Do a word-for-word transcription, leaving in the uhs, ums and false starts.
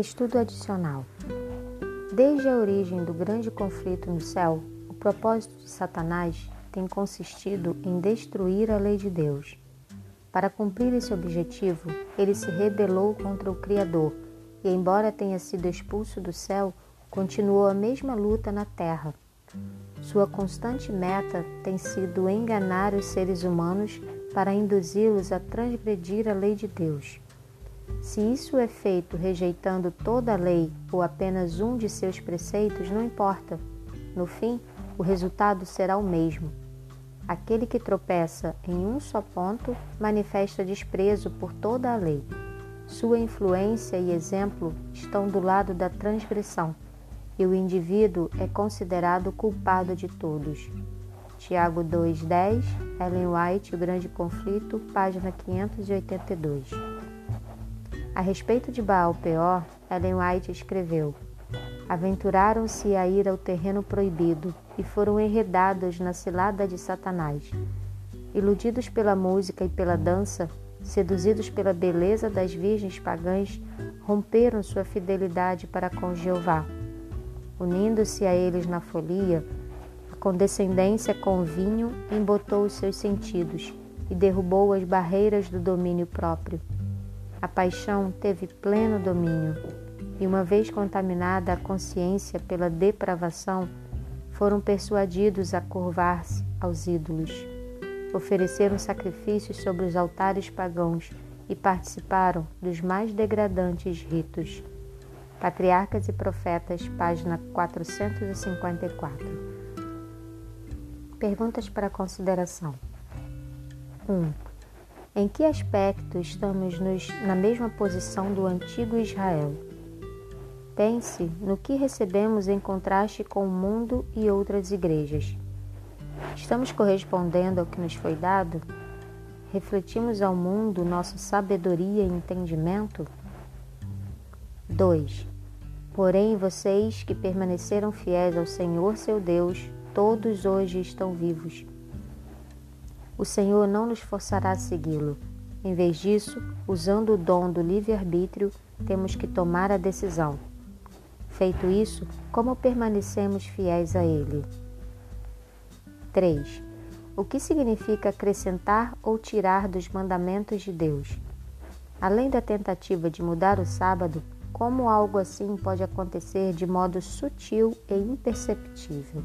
Estudo adicional. Desde a origem do grande conflito no céu, o propósito de Satanás tem consistido em destruir a lei de Deus. Para cumprir esse objetivo, ele se rebelou contra o Criador e, embora tenha sido expulso do céu, continuou a mesma luta na terra. Sua constante meta tem sido enganar os seres humanos para induzi-los a transgredir a lei de Deus. Se isso é feito rejeitando toda a lei ou apenas um de seus preceitos, não importa. No fim, o resultado será o mesmo. Aquele que tropeça em um só ponto manifesta desprezo por toda a lei. Sua influência e exemplo estão do lado da transgressão, e o indivíduo é considerado culpado de todos. Tiago dois, dez, Ellen White, O Grande Conflito, página quinhentos e oitenta e dois. A respeito de Baal Peor, Ellen White escreveu: aventuraram-se a ir ao terreno proibido e foram enredados na cilada de Satanás. Iludidos pela música e pela dança, seduzidos pela beleza das virgens pagãs, romperam sua fidelidade para com Jeová. Unindo-se a eles na folia, a condescendência com o vinho embotou os seus sentidos e derrubou as barreiras do domínio próprio. A paixão teve pleno domínio. E uma vez contaminada a consciência pela depravação, foram persuadidos a curvar-se aos ídolos. Ofereceram sacrifícios sobre os altares pagãos e participaram dos mais degradantes ritos. Patriarcas e Profetas, página quatrocentos e cinquenta e quatro. Perguntas para consideração. um. Em que aspecto estamos nos, na mesma posição do antigo Israel? Pense no que recebemos em contraste com o mundo e outras igrejas. Estamos correspondendo ao que nos foi dado? Refletimos ao mundo nossa sabedoria e entendimento? dois. Porém, vocês que permaneceram fiéis ao Senhor seu Deus, todos hoje estão vivos. O Senhor não nos forçará a segui-lo. Em vez disso, usando o dom do livre-arbítrio, temos que tomar a decisão. Feito isso, como permanecemos fiéis a Ele? três. O que significa acrescentar ou tirar dos mandamentos de Deus? Além da tentativa de mudar o sábado, como algo assim pode acontecer de modo sutil e imperceptível?